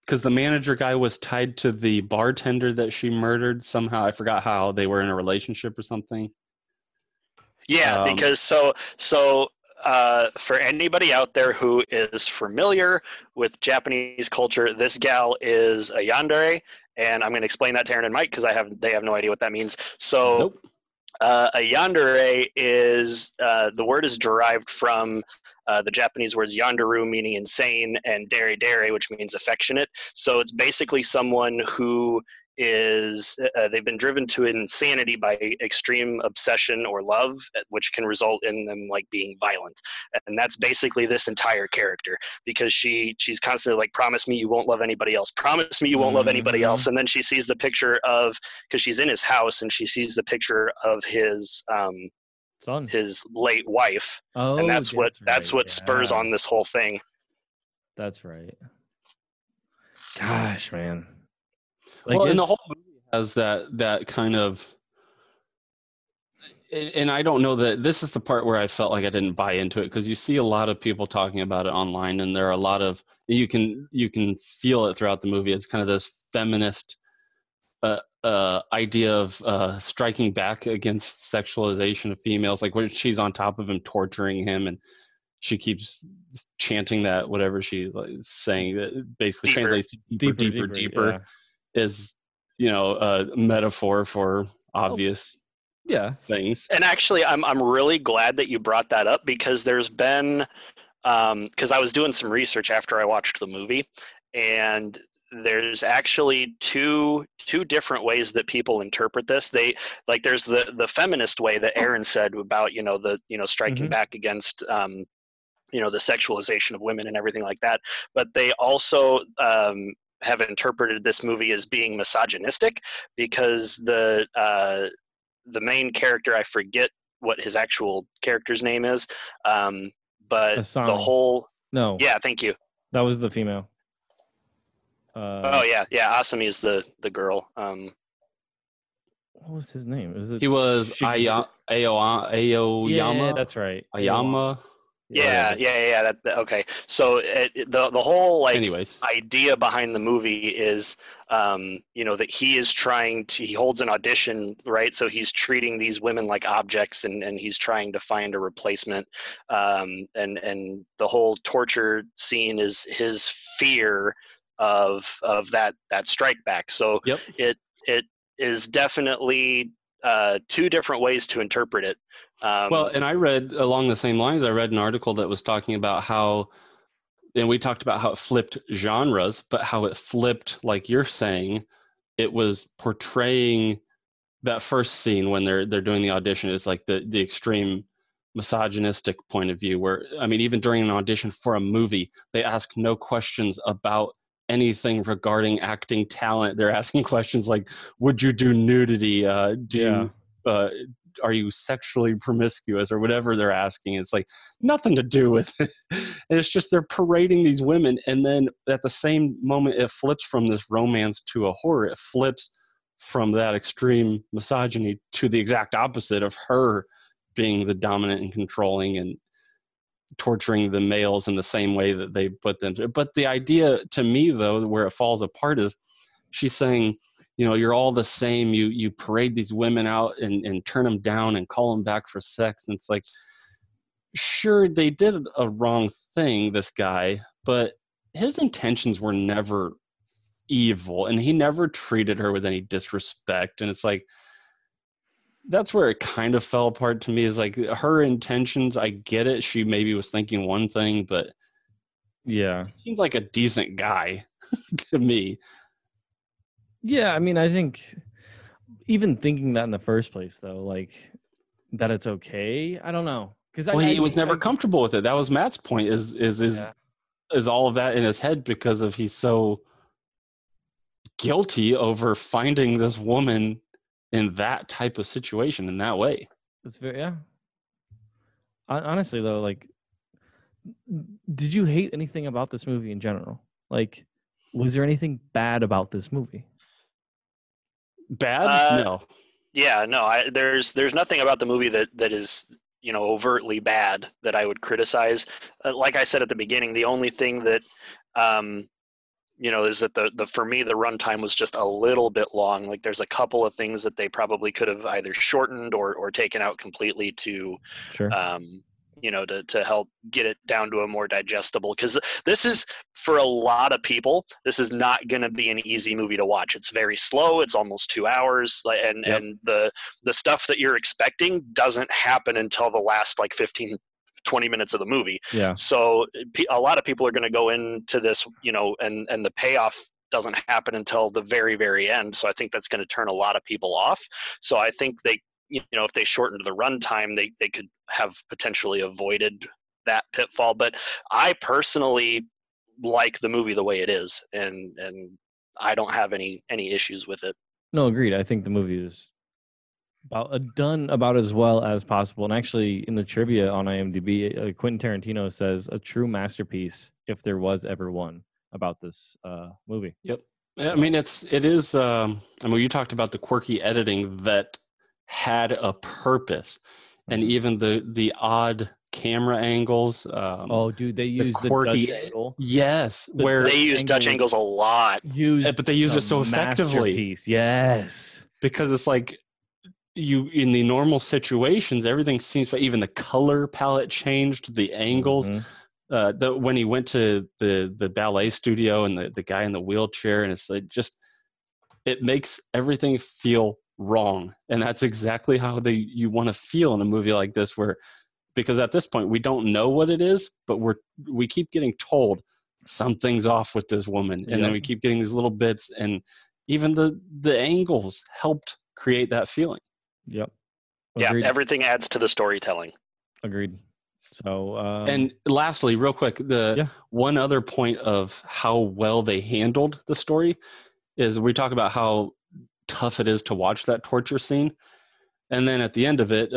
because the manager guy was tied to the bartender that she murdered somehow. I forgot how they were in a relationship or something. Yeah, because so. For anybody out there who is familiar with Japanese culture, this gal is a yandere, and I'm going to explain that to Aaron and Mike because they have no idea what that means. So, nope. A yandere is the word is derived from the Japanese words yanderu, meaning insane, and dere, which means affectionate. So it's basically someone who is they've been driven to insanity by extreme obsession or love, which can result in them like being violent. And that's basically this entire character, because she's constantly like, promise me you won't love anybody else, promise me you won't love anybody else. And then she sees the picture of, because she's in his house, and she sees the picture of his son, his late wife. Oh, and that's what spurs on this whole thing. That's right. Gosh, man. Like, well, and the whole movie has that kind of, and I don't know that this is the part where I felt like I didn't buy into it, because you see a lot of people talking about it online, and there are a lot of, you can feel it throughout the movie. It's kind of this feminist idea of striking back against sexualization of females, like when she's on top of him torturing him, and she keeps chanting that whatever she's like, saying that basically translates to deeper. Yeah. Is, you know, a metaphor for obvious things. And actually, I'm really glad that you brought that up, because there's been, because I was doing some research after I watched the movie, and there's actually two different ways that people interpret this. They like, there's the feminist way that Aaron said about, you know, the, you know, striking back against, you know, the sexualization of women and everything like that. But they also, have interpreted this movie as being misogynistic, because the main character, I forget what his actual character's name is, but Asami. Thank you. That was the female. Asami is the girl. What was his name? He was Aoyama. Yeah, that's right. Aoyama. Yeah. Okay. So the whole like idea behind the movie is, you know, that he holds an audition, right? So he's treating these women like objects, and he's trying to find a replacement. And the whole torture scene is his fear of that strike back. So it is definitely two different ways to interpret it. Well, and I read along the same lines. I read an article that was talking about how, and we talked about how it flipped genres, but how it flipped, like you're saying, it was portraying that first scene when they're doing the audition is like the extreme misogynistic point of view, where, I mean, even during an audition for a movie, they ask no questions about anything regarding acting talent. They're asking questions like, would you do nudity? are you sexually promiscuous or whatever they're asking. It's like nothing to do with it. And it's just they're parading these women, and then at the same moment it flips from this romance to a horror. It flips from that extreme misogyny to the exact opposite of her being the dominant and controlling and torturing the males in the same way that they put them to. But the idea to me, though, where it falls apart is she's saying, you know, you're all the same. You parade these women out and turn them down and call them back for sex. And it's like, sure, they did a wrong thing, this guy, but his intentions were never evil, and he never treated her with any disrespect. And it's like, that's where it kind of fell apart to me, is like her intentions, I get it. She maybe was thinking one thing, but yeah, he seemed like a decent guy to me. Yeah. I mean, I think even thinking that in the first place, though, like that it's okay. I don't know. Cause he was never comfortable with it. That was Matt's point, is all of that in his head because of, he's so guilty over finding this woman in that type of situation, in that way. That's very, yeah. Honestly, though, like, did you hate anything about this movie in general? Like, was there anything bad about this movie? Bad? No. Yeah, no. There's nothing about the movie that is, you know, overtly bad that I would criticize. Like I said at the beginning, the only thing that, you know, is that for me, the runtime was just a little bit long. Like, there's a couple of things that they probably could have either shortened or taken out completely to, sure, you know, to help get it down to a more digestible. Because this is, for a lot of people, this is not going to be an easy movie to watch. It's very slow. It's almost 2 hours. And, yep, and the stuff that you're expecting doesn't happen until the last, like, 15-20 minutes of the movie. Yeah. So a lot of people are going to go into this, you know, and the payoff doesn't happen until the very, very end. So I think that's going to turn a lot of people off. So I think they, you know, if they shortened the runtime, they could have potentially avoided that pitfall. But I personally like the movie the way it is, and I don't have any issues with it. No, agreed. I think the movie is done about as well as possible. And actually, in the trivia on IMDb, Quentin Tarantino says a true masterpiece, if there was ever one, about this movie. Yep. I mean, it is. I mean, you talked about the quirky editing that had a purpose, and even the odd camera angles. They use the Dutch angle. Yes, where they use Dutch angles a lot. But they use it so effectively. Yes, because it's like, you, in the normal situations, everything seems like, even the color palette changed, the angles. Mm-hmm. When he went to the ballet studio and the guy in the wheelchair, and it makes everything feel wrong. And that's exactly how you want to feel in a movie like this, because at this point we don't know what it is, but we keep getting told something's off with this woman, and then we keep getting these little bits, and even the angles helped create that feeling. Yep. Agreed. Yeah, everything adds to the storytelling. Agreed. So and lastly, real quick, one other point of how well they handled the story is, we talk about how tough it is to watch that torture scene, and then at the end of it,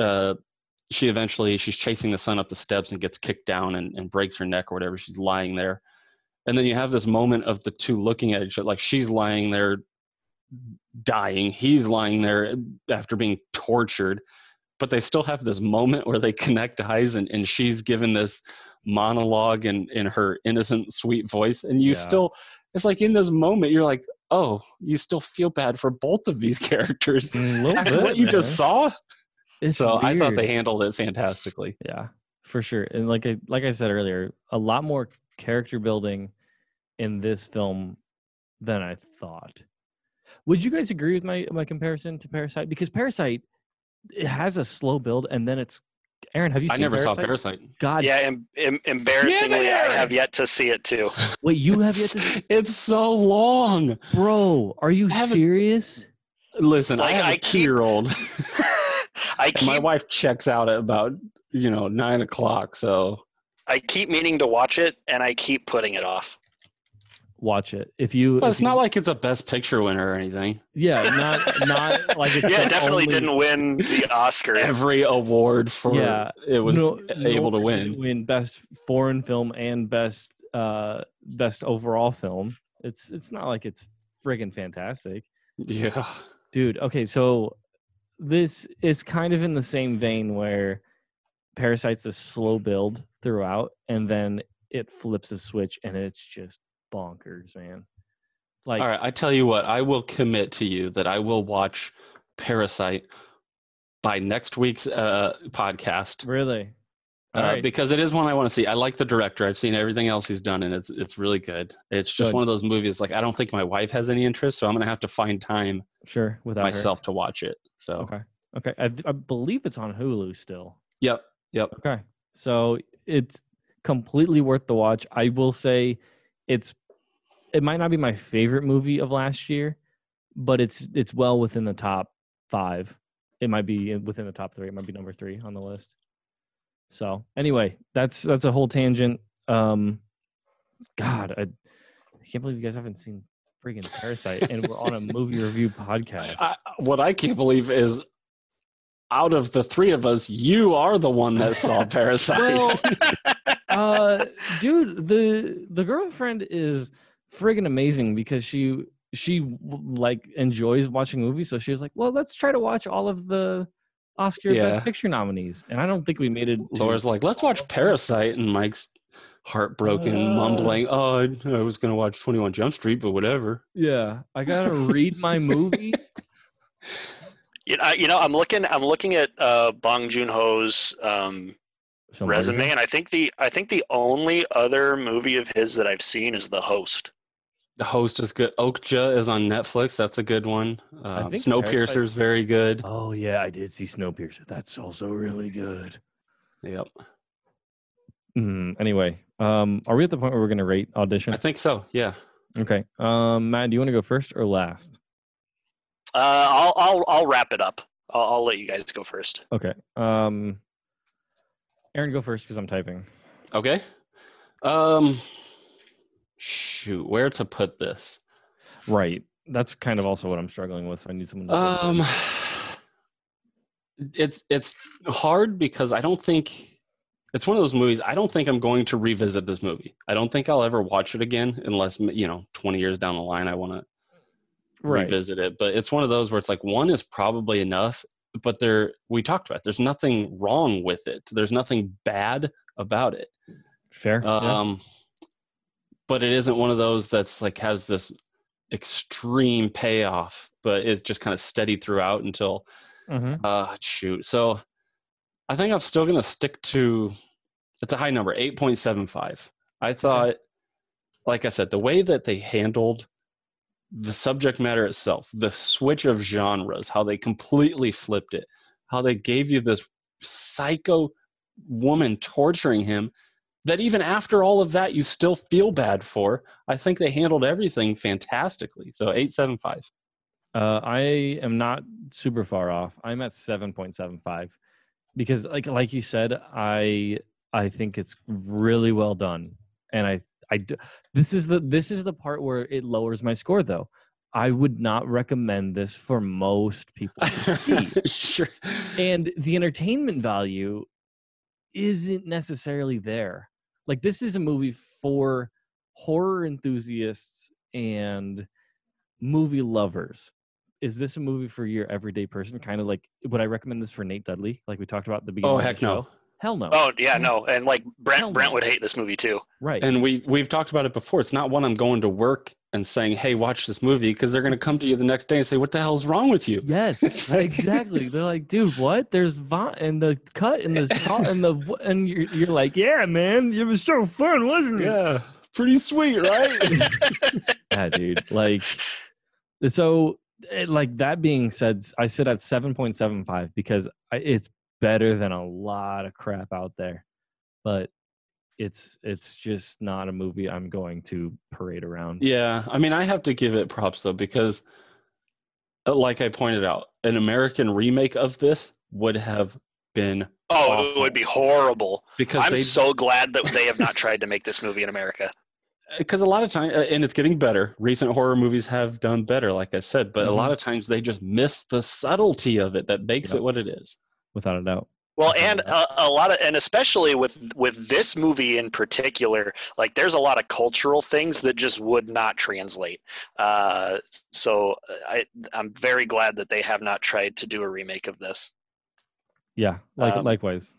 she's chasing the son up the steps and gets kicked down and breaks her neck or whatever. She's lying there, and then you have this moment of the two looking at each other, like she's lying there dying, he's lying there after being tortured, but they still have this moment where they connect eyes, and she's given this monologue in her innocent, sweet voice, and you still, it's like in this moment you're like, oh, you still feel bad for both of these characters after what you just saw. It's so weird. I thought they handled it fantastically. Yeah, for sure. And like I said earlier, a lot more character building in this film than I thought. Would you guys agree with my comparison to Parasite? Because Parasite, it has a slow build, and then it's... Aaron, have you seen Parasite? I never saw Parasite. God. Yeah, embarrassingly, I have yet to see it, too. Wait, you have yet to see it? It's so long. Bro, are you serious? Listen, like, I have a 2-year-old. My wife checks out at about, 9 o'clock, so... I keep meaning to watch it, and I keep putting it off. watch it. If you, well, it's not like it's a Best Picture winner or anything. Yeah, not like it's. Yeah, definitely didn't win the Oscar. Every award for it was able to win. Win Best Foreign Film and Best Overall Film. It's not like it's friggin' fantastic. Yeah, dude. Okay, so this is kind of in the same vein where Parasite's a slow build throughout, and then it flips a switch, and it's just bonkers, man. Like, all right, I tell you what, I will commit to you that I will watch Parasite by next week's podcast. Really? Right. Because it is one I want to see. I like the director. I've seen everything else he's done, and it's really good. It's just one of those movies, like, I don't think my wife has any interest, so I'm going to have to find time without myself her. To watch it. So Okay. I believe it's on Hulu still. Yep. Okay. So it's completely worth the watch. I will say it might not be my favorite movie of last year, but it's well within the top 5. It might be within the top 3. It might be number 3 on the list. So anyway, that's a whole tangent. God, I can't believe you guys haven't seen friggin' Parasite, and we're on a movie review podcast. What I can't believe is, out of the three of us, you are the one that saw Parasite. Well, dude, the girlfriend is friggin' amazing, because she like enjoys watching movies. So she was like, well, let's try to watch all of the Oscar Best Picture nominees, and I don't think we made it. Laura's like, let's watch Parasite, and Mike's heartbroken, mumbling, I was gonna watch 21 Jump Street, but whatever. Yeah, I gotta read my movie. You know, I'm looking at Bong Joon-ho's resume, and I think the only other movie of his that I've seen is The Host. The Host is good. Okja is on Netflix. That's a good one. Snowpiercer is very good. Oh, yeah. I did see Snowpiercer. That's also really good. Yep. Anyway, are we at the point where we're going to rate Audition? I think so, yeah. Okay. Matt, do you want to go first or last? I'll wrap it up. I'll let you guys go first. Okay. Aaron, go first because I'm typing. Okay. Shoot, where to put this? Right. That's kind of also what I'm struggling with, so I need someone to it's hard because I don't think it's one of those movies. I don't think I'm going to revisit this movie. I don't think I'll ever watch it again unless, 20 years down the line I want to revisit it. But it's one of those where it's like one is probably enough, but we talked about it. There's nothing wrong with it. There's nothing bad about it. Fair. But it isn't one of those that's like has this extreme payoff, but it's just kind of steady throughout until shoot. So I think I'm still going to stick to, it's a high number, 8.75. I thought, like I said, the way that they handled the subject matter itself, the switch of genres, how they completely flipped it, how they gave you this psycho woman torturing him, that even after all of that, you still feel bad for. I think they handled everything fantastically. So 8.75. I am not super far off. I'm at 7.75 because, like you said, I think it's really well done. And this is the part where it lowers my score though. I would not recommend this for most people to see. Sure. And the entertainment value isn't necessarily there. Like, this is a movie for horror enthusiasts and movie lovers. Is this a movie for your everyday person? Kind of like, would I recommend this for Nate Dudley? Like we talked about at the beginning. Oh, heck no. Hell no. Oh, yeah, no. And like Brent would hate this movie too. Right. And we've talked about it before. It's not one I'm going to work and saying, hey, watch this movie, because they're going to come to you the next day and say, what the hell's wrong with you? Yes, exactly. They're like, dude, what? There's and the cut and the salt and the and you're like, yeah, man, it was so fun, wasn't it? Yeah, pretty sweet, right? Yeah, dude. Like, so like that being said, I sit at 7.75 because it's better than a lot of crap out there, but it's just not a movie I'm going to parade around. Yeah, I mean, I have to give it props though, because like I pointed out, an American remake of this would have been awful. It would be horrible. Because I'm so glad that they have not tried to make this movie in America. Because a lot of times, and it's getting better, recent horror movies have done better, like I said, but a lot of times they just miss the subtlety of it that makes it what it is. Without a doubt. Well, and a lot of, and especially with this movie in particular, like there's a lot of cultural things that just would not translate. So I'm very glad that they have not tried to do a remake of this. Yeah, likewise.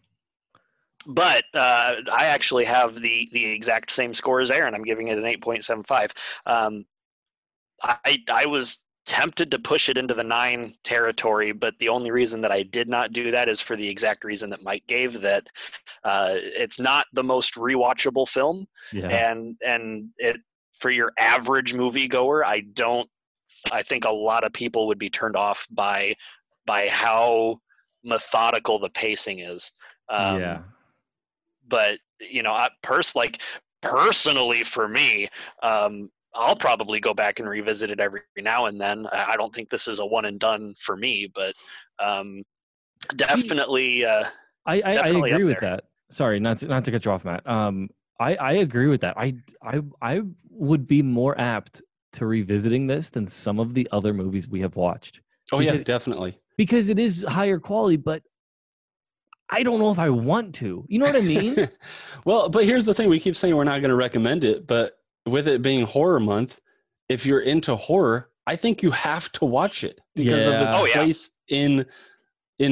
But I actually have the exact same score as Aaron. I'm giving it an 8.75. I was tempted to push it into the 9 territory, but the only reason that I did not do that is for the exact reason that Mike gave, that it's not the most rewatchable film, and it, for your average moviegoer, I think a lot of people would be turned off by how methodical the pacing is. But, you know, personally for me, I'll probably go back and revisit it every now and then. I don't think this is a one and done for me, but definitely. I agree with that. Sorry, not to cut you off, Matt. I agree with that. I would be more apt to revisiting this than some of the other movies we have watched. Oh, because, yeah, definitely. Because it is higher quality, but I don't know if I want to. You know what I mean? Well, but here's the thing. We keep saying we're not going to recommend it, but with it being horror month, if you're into horror, I think you have to watch it because of the place in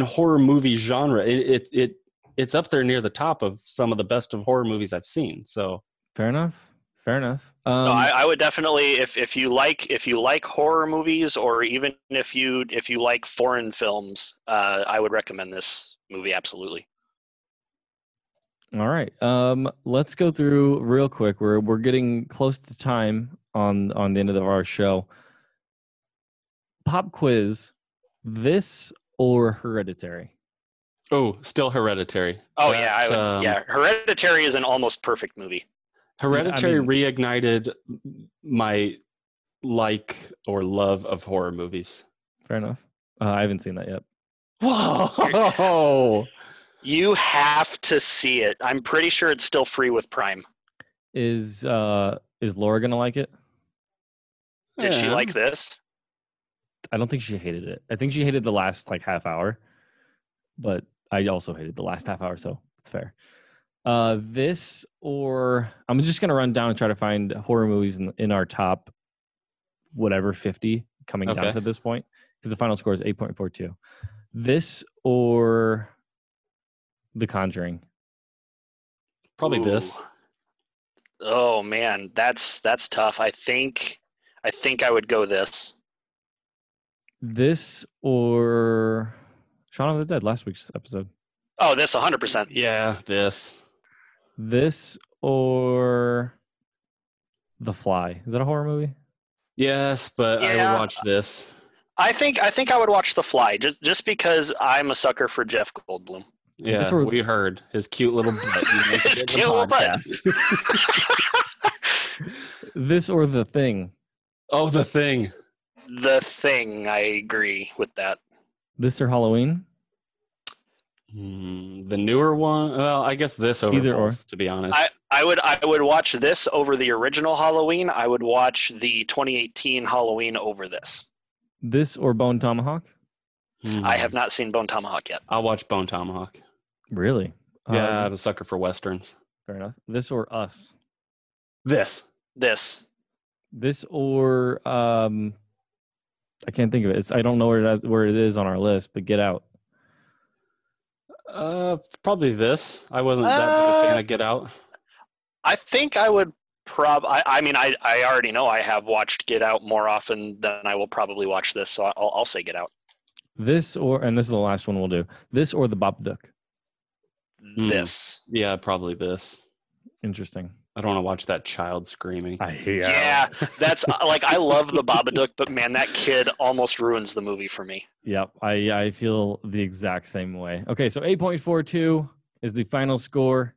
horror movie genre. It's up there near the top of some of the best of horror movies I've seen. So fair enough. No, I would definitely, if you like horror movies, or even if you like foreign films, I would recommend this movie absolutely. All right. Let's go through real quick. We're getting close to time on the end of our show. Pop quiz: this or Hereditary? Oh, still Hereditary. Oh, but, yeah. I would, Hereditary is an almost perfect movie. Hereditary reignited my love of horror movies. Fair enough. I haven't seen that yet. Whoa. You have to see it. I'm pretty sure it's still free with Prime. Is Laura gonna like it? Did she like this? I don't think she hated it. I think she hated the last half hour, but I also hated the last half hour, so it's fair. This or I'm just gonna run down and try to find horror movies in our top 50 coming down to this point, because the final score is 8.42. This or The Conjuring? Probably this. Oh man, that's tough. I think I would go this. This or Shaun of the Dead, last week's episode. Oh, this 100%. Yeah, this. This or The Fly. Is that a horror movie? Yes, but I would watch this. I think I would watch The Fly just because I'm a sucker for Jeff Goldblum. Yeah, we heard his cute little butt. His cute little butt. This or The Thing? Oh, The Thing. The Thing. I agree with that. This or Halloween? The newer one. Well, I guess this over either both, or. To be honest, I would watch this over the original Halloween. I would watch the 2018 Halloween over this. This or Bone Tomahawk? I have not seen Bone Tomahawk yet. I'll watch Bone Tomahawk. Really? Yeah, I'm a sucker for westerns. Fair enough. This or Us? This. This or I can't think of it. I don't know where it is on our list, but Get Out. Probably this. I wasn't that big a fan of Get Out. I think I would probably. I mean, I already know I have watched Get Out more often than I will probably watch this, so I'll say Get Out. This or, and this is the last one we'll do. This or The Babadook? This. Yeah, probably this. Interesting. I don't want to watch that child screaming. Yeah, that's I love The Babadook, but man, that kid almost ruins the movie for me. Yep, I feel the exact same way. Okay, so 8.42 is the final score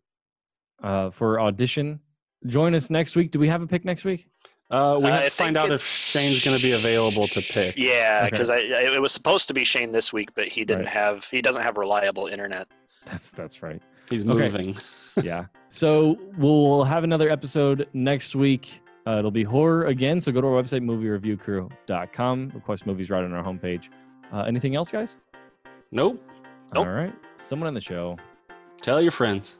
for Audition. Join us next week. Do we have a pick next week? We have to find out if Shane's going to be available to pick. Yeah, because it was supposed to be Shane this week, but he doesn't have reliable internet. That's right. He's moving. Yeah. So we'll have another episode next week. It'll be horror again. So go to our website, moviereviewcrew.com. Request movies right on our homepage. Anything else, guys? Nope. All right. Someone on the show. Tell your friends.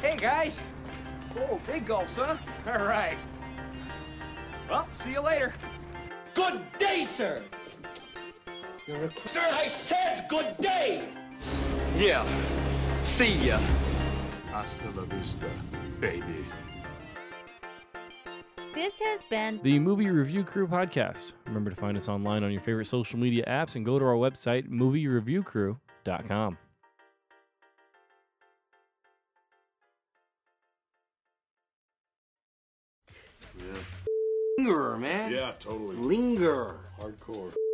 Hey, guys. Oh, big gulps, huh? All right. Well, see you later. Good day, sir. You're a... Sir, I said good day. Yeah. See ya. Hasta la vista, baby. This has been the Movie Review Crew podcast. Remember to find us online on your favorite social media apps and go to our website, moviereviewcrew.com. Yeah. Linger, man. Yeah, totally. Linger. Hardcore.